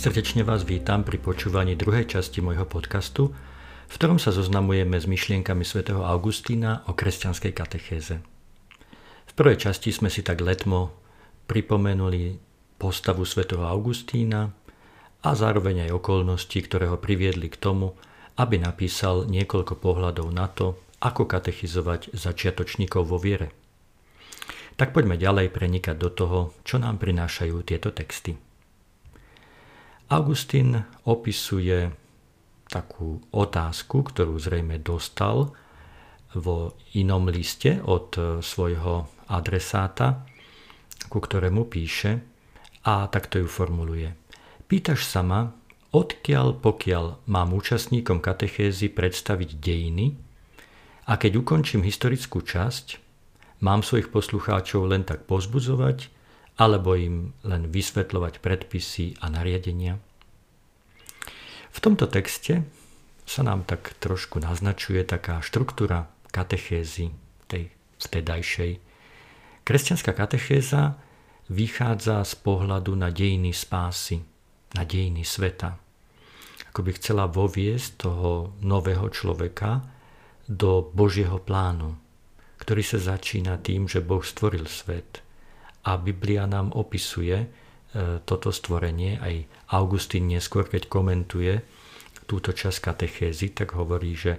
Srdečne vás vítam pri počúvaní druhej časti môjho podcastu, v ktorom sa zoznamujeme s myšlienkami svätého Augustína o kresťanskej katechéze. V prvej časti sme si tak letmo pripomenuli postavu svätého Augustína a zároveň aj okolnosti, ktoré ho priviedli k tomu, aby napísal niekoľko pohľadov na to, ako katechizovať začiatočníkov vo viere. Tak poďme ďalej prenikať do toho, čo nám prinášajú tieto texty. Augustín opisuje takú otázku, ktorú zrejme dostal vo inom liste od svojho adresáta, ku ktorému píše a takto ju formuluje. Pýtaš sa ma, odkiaľ pokiaľ mám účastníkom katechézy predstaviť dejiny a keď ukončím historickú časť, mám svojich poslucháčov len tak povzbudzovať alebo im len vysvetľovať predpisy a nariadenia? V tomto texte sa nám tak trošku naznačuje taká štruktúra katechézy, tej vtedajšej. Kresťanská katechéza vychádza z pohľadu na dejiny spásy, na dejiny sveta. Ako by chcela voviesť toho nového človeka do Božieho plánu, ktorý sa začína tým, že Boh stvoril svet. A Biblia nám opisuje toto stvorenie, aj Augustín neskôr, keď komentuje túto časť katechézy, tak hovorí, že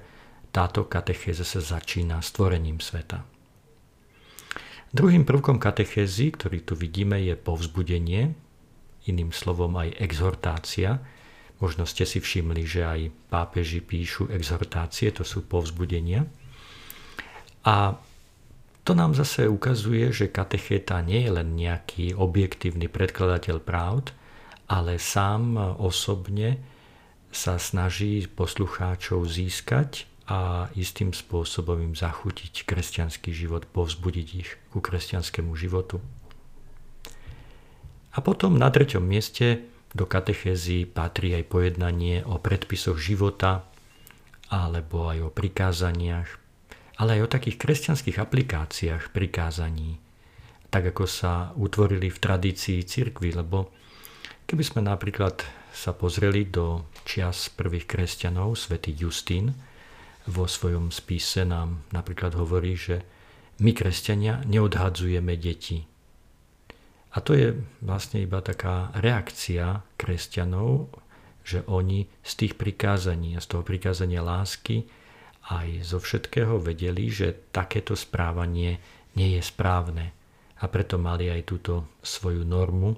táto katechéza sa začína stvorením sveta. Druhým prvkom katechézy, ktorý tu vidíme, je povzbudenie, iným slovom aj exhortácia. Možno ste si všimli, že aj pápeži píšu exhortácie, to sú povzbudenia. A to nám zase ukazuje, že katechéta nie je len nejaký objektívny predkladateľ pravd, ale sám osobne sa snaží poslucháčov získať a istým spôsobom im zachutiť kresťanský život, povzbudiť ich ku kresťanskému životu. A potom na 3. mieste do katechézy patrí aj pojednanie o predpisoch života alebo aj o prikázaniach, ale aj o takých kresťanských aplikáciách prikázaní, tak ako sa utvorili v tradícii cirkvi, lebo keby sme napríklad sa pozreli do čias prvých kresťanov, svätý Justín vo svojom spise nám napríklad hovorí, že my kresťania neodhadzujeme deti. A to je vlastne iba taká reakcia kresťanov, že oni z tých prikázaní a z toho prikázania lásky aj zo všetkého vedeli, že takéto správanie nie je správne a preto mali aj túto svoju normu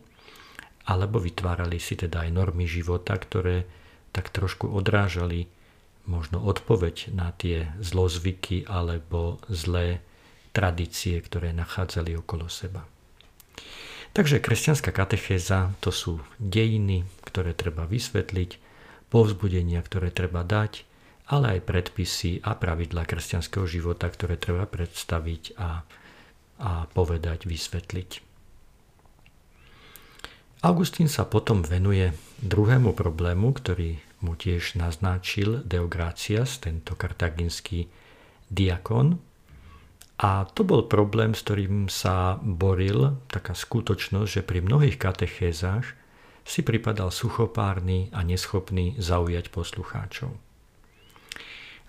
alebo vytvárali si teda aj normy života, ktoré tak trošku odrážali možno odpoveď na tie zlozvyky alebo zlé tradície, ktoré nachádzali okolo seba. Takže kresťanská katechéza to sú dejiny, ktoré treba vysvetliť, povzbudenia, ktoré treba dať, ale aj predpisy a pravidlá kresťanského života, ktoré treba predstaviť a povedať, vysvetliť. Augustín sa potom venuje druhému problému, ktorý mu tiež naznačil Deogratias, tento kartaginský diakon. A to bol problém, s ktorým sa boril taká skutočnosť, že pri mnohých katechézách si pripadal suchopárny a neschopný zaujať poslucháčov.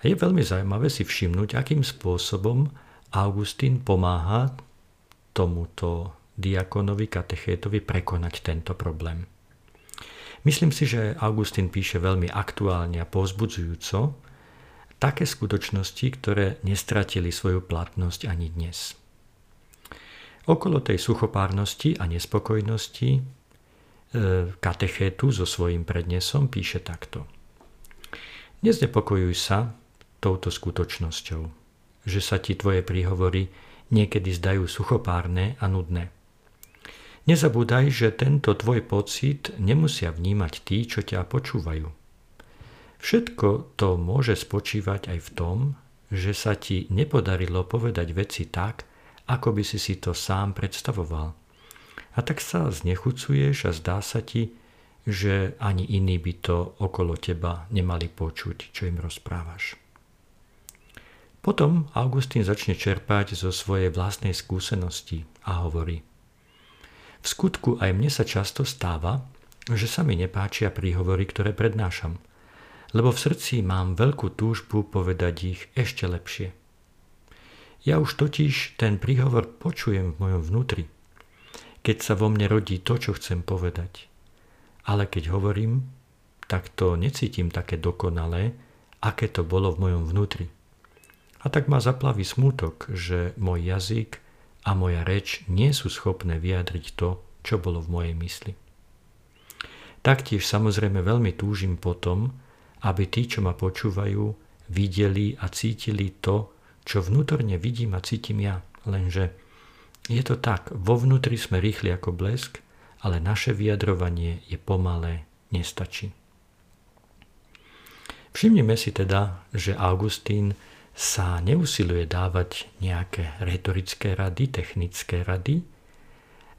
Je veľmi zaujímavé si všimnúť, akým spôsobom Augustín pomáha tomuto diakonovi, katechétovi prekonať tento problém. Myslím si, že Augustín píše veľmi aktuálne a povzbudzujúco také skutočnosti, ktoré nestratili svoju platnosť ani dnes. Okolo tej suchopárnosti a nespokojnosti katechétu so svojím prednesom píše takto. Neznepokojuj sa touto skutočnosťou, že sa ti tvoje príhovory niekedy zdajú suchopárne a nudné. Nezabúdaj, že tento tvoj pocit nemusia vnímať tí, čo ťa počúvajú. Všetko to môže spočívať aj v tom, že sa ti nepodarilo povedať veci tak, ako by si si to sám predstavoval. A tak sa znechucuješ a zdá sa ti, že ani iní by to okolo teba nemali počuť, čo im rozprávaš. Potom Augustín začne čerpať zo svojej vlastnej skúsenosti a hovorí: v skutku aj mne sa často stáva, že sa mi nepáčia príhovory, ktoré prednášam, lebo v srdci mám veľkú túžbu povedať ich ešte lepšie. Ja už totiž ten príhovor počujem v mojom vnútri, keď sa vo mne rodí to, čo chcem povedať. Ale keď hovorím, tak to necítim také dokonalé, aké to bolo v mojom vnútri. A tak ma zaplaví smútok, že môj jazyk a moja reč nie sú schopné vyjadriť to, čo bolo v mojej mysli. Taktiež samozrejme veľmi túžim potom, aby tí, čo ma počúvajú, videli a cítili to, čo vnútorne vidím a cítim ja, lenže je to tak, vo vnútri sme rýchli ako blesk, ale naše vyjadrovanie je pomalé, nestačí. Všimnime si teda, že Augustín sa neusiluje dávať nejaké retorické rady, technické rady,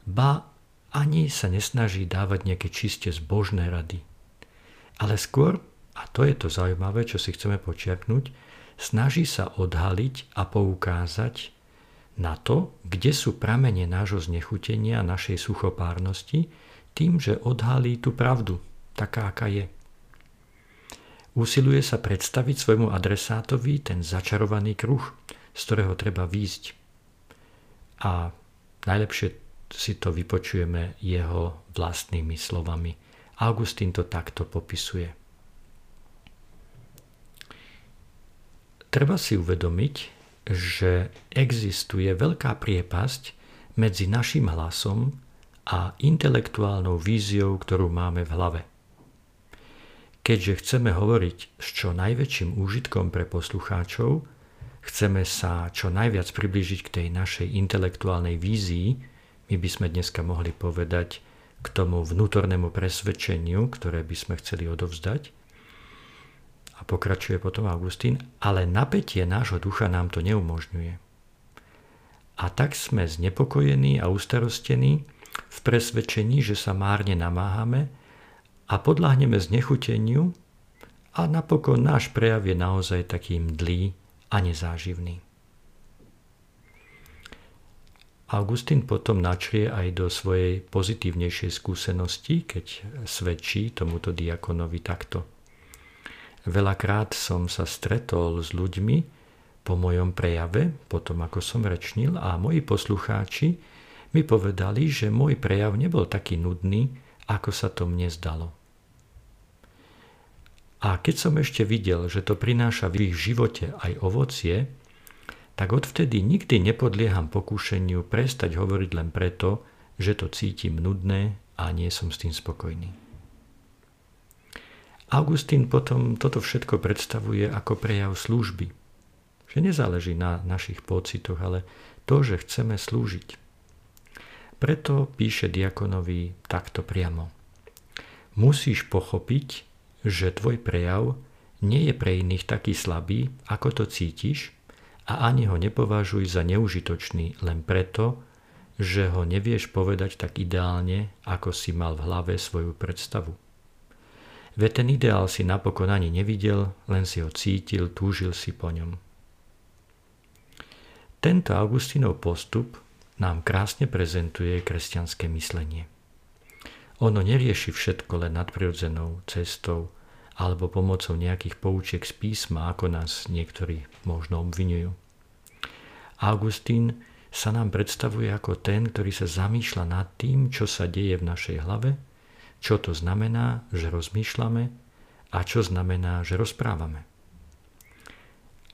ba ani sa nesnaží dávať nejaké čiste zbožné rady. Ale skôr, a to je to zaujímavé, čo si chceme počiarknúť, snaží sa odhaliť a poukázať na to, kde sú pramene nášho znechutenia, našej suchopárnosti, tým, že odhalí tú pravdu, taká, aká je. Usiluje sa predstaviť svojmu adresátovi ten začarovaný kruh, z ktorého treba výjsť. A najlepšie si to vypočujeme jeho vlastnými slovami. Augustín to takto popisuje. Treba si uvedomiť, že existuje veľká priepasť medzi naším hlasom a intelektuálnou víziou, ktorú máme v hlave. Keďže chceme hovoriť s čo najväčším úžitkom pre poslucháčov, chceme sa čo najviac priblížiť k tej našej intelektuálnej vízii, my by sme dneska mohli povedať k tomu vnútornému presvedčeniu, ktoré by sme chceli odovzdať. A pokračuje potom Augustín, ale napätie nášho ducha nám to neumožňuje. A tak sme znepokojení a ustarostení v presvedčení, že sa márne namáhame, a podľahneme znechuteniu a napokon náš prejav je naozaj taký mdlý a nezáživný. Augustín potom načrie aj do svojej pozitívnejšej skúsenosti, keď svedčí tomuto diakonovi takto. Veľakrát som sa stretol s ľuďmi po mojom prejave, potom ako som rečnil, a moji poslucháči mi povedali, že môj prejav nebol taký nudný, ako sa to mne zdalo. A keď som ešte videl, že to prináša v ich živote aj ovocie, tak odvtedy nikdy nepodlieham pokúšeniu prestať hovoriť len preto, že to cítim nudné a nie som s tým spokojný. Augustín potom toto všetko predstavuje ako prejav služby. Že nezáleží na našich pocitoch, ale to, že chceme slúžiť. Preto píše diakonovi takto priamo. Musíš pochopiť, že tvoj prejav nie je pre iných taký slabý, ako to cítiš, a ani ho nepovažuj za neužitočný len preto, že ho nevieš povedať tak ideálne, ako si mal v hlave svoju predstavu. Veď ten ideál si napokon ani nevidel, len si ho cítil, túžil si po ňom. Tento Augustínov postup nám krásne prezentuje kresťanské myslenie. Ono nerieši všetko len nadprirodzenou cestou alebo pomocou nejakých poučiek z písma, ako nás niektorí možno obviňujú. Augustín sa nám predstavuje ako ten, ktorý sa zamýšľa nad tým, čo sa deje v našej hlave, čo to znamená, že rozmýšľame, a čo znamená, že rozprávame.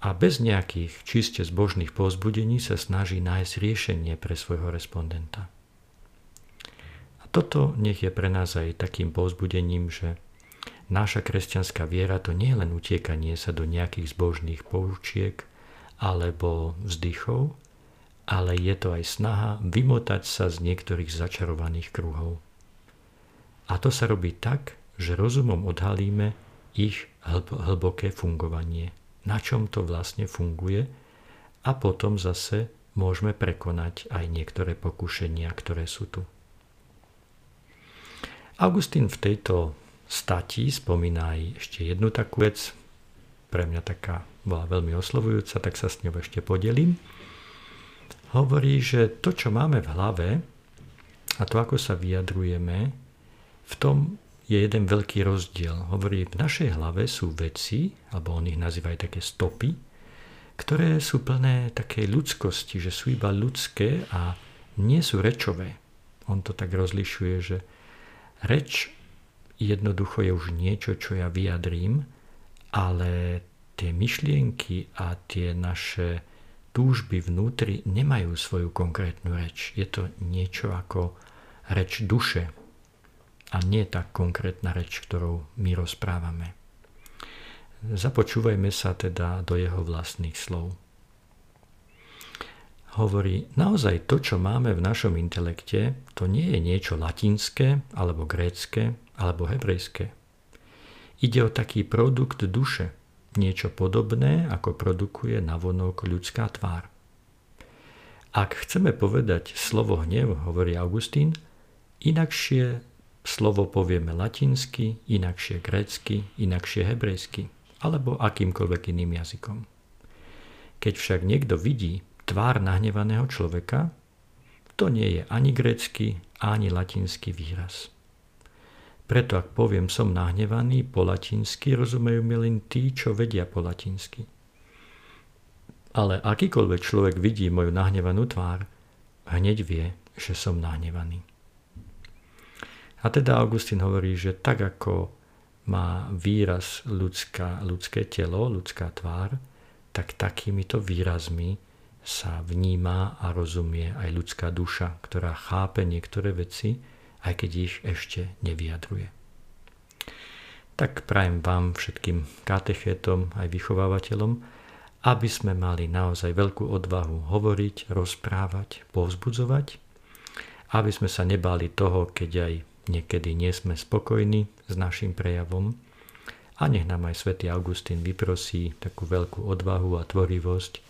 A bez nejakých čiste zbožných povzbudení sa snaží nájsť riešenie pre svojho respondenta. A toto nech je pre nás aj takým povzbudením, že naša kresťanská viera to nie je len utiekanie sa do nejakých zbožných poučiek alebo vzdychov, ale je to aj snaha vymotať sa z niektorých začarovaných kruhov. A to sa robí tak, že rozumom odhalíme ich hlboké fungovanie. Na čom to vlastne funguje, a potom zase môžeme prekonať aj niektoré pokušenia, ktoré sú tu. Augustín v tejto stati spomína aj ešte jednu takú vec, pre mňa taká bola veľmi oslovujúca, tak sa s ňou ešte podelím. Hovorí, že to, čo máme v hlave a to, ako sa vyjadrujeme, v tom je jeden veľký rozdiel. Hovorí, v našej hlave sú veci, alebo on ich nazýva aj také stopy, ktoré sú plné takej ľudskosti, že sú iba ľudské a nie sú rečové. On to tak rozlišuje, že reč jednoducho je už niečo, čo ja vyjadrím, ale tie myšlienky a tie naše túžby vnútri nemajú svoju konkrétnu reč. Je to niečo ako reč duše, a nie tá konkrétna reč, ktorou my rozprávame. Započúvajme sa teda do jeho vlastných slov. Hovorí, naozaj to, čo máme v našom intelekte, to nie je niečo latinské, alebo grécke, alebo hebrejské. Ide o taký produkt duše, niečo podobné, ako produkuje navonok ľudská tvár. Ak chceme povedať slovo hnev, hovorí Augustín, inakšie slovo povieme latinsky, inakšie grécky, inakšie hebrejsky alebo akýmkoľvek iným jazykom. Keď však niekto vidí tvár nahnevaného človeka, to nie je ani grécky, ani latinský výraz. Preto ak poviem som nahnevaný po latinsky, rozumejú mi len tí, čo vedia po latinsky. Ale akýkoľvek človek vidí moju nahnevanú tvár, hneď vie, že som nahnevaný. A teda Augustín hovorí, že tak ako má výraz ľudské telo, ľudská tvár, tak takýmito výrazmi sa vníma a rozumie aj ľudská duša, ktorá chápe niektoré veci, aj keď ich ešte nevyjadruje. Tak prajem vám všetkým katechétom aj vychovávateľom, aby sme mali naozaj veľkú odvahu hovoriť, rozprávať, povzbudzovať, aby sme sa nebali toho, keď aj niekedy nie sme spokojní s našim prejavom a nech nám aj svätý Augustín vyprosí takú veľkú odvahu a tvorivosť,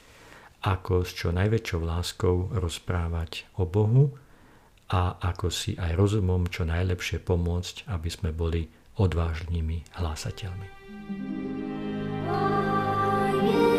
ako s čo najväčšou láskou rozprávať o Bohu a ako si aj rozumom čo najlepšie pomôcť, aby sme boli odvážnymi hlásateľmi.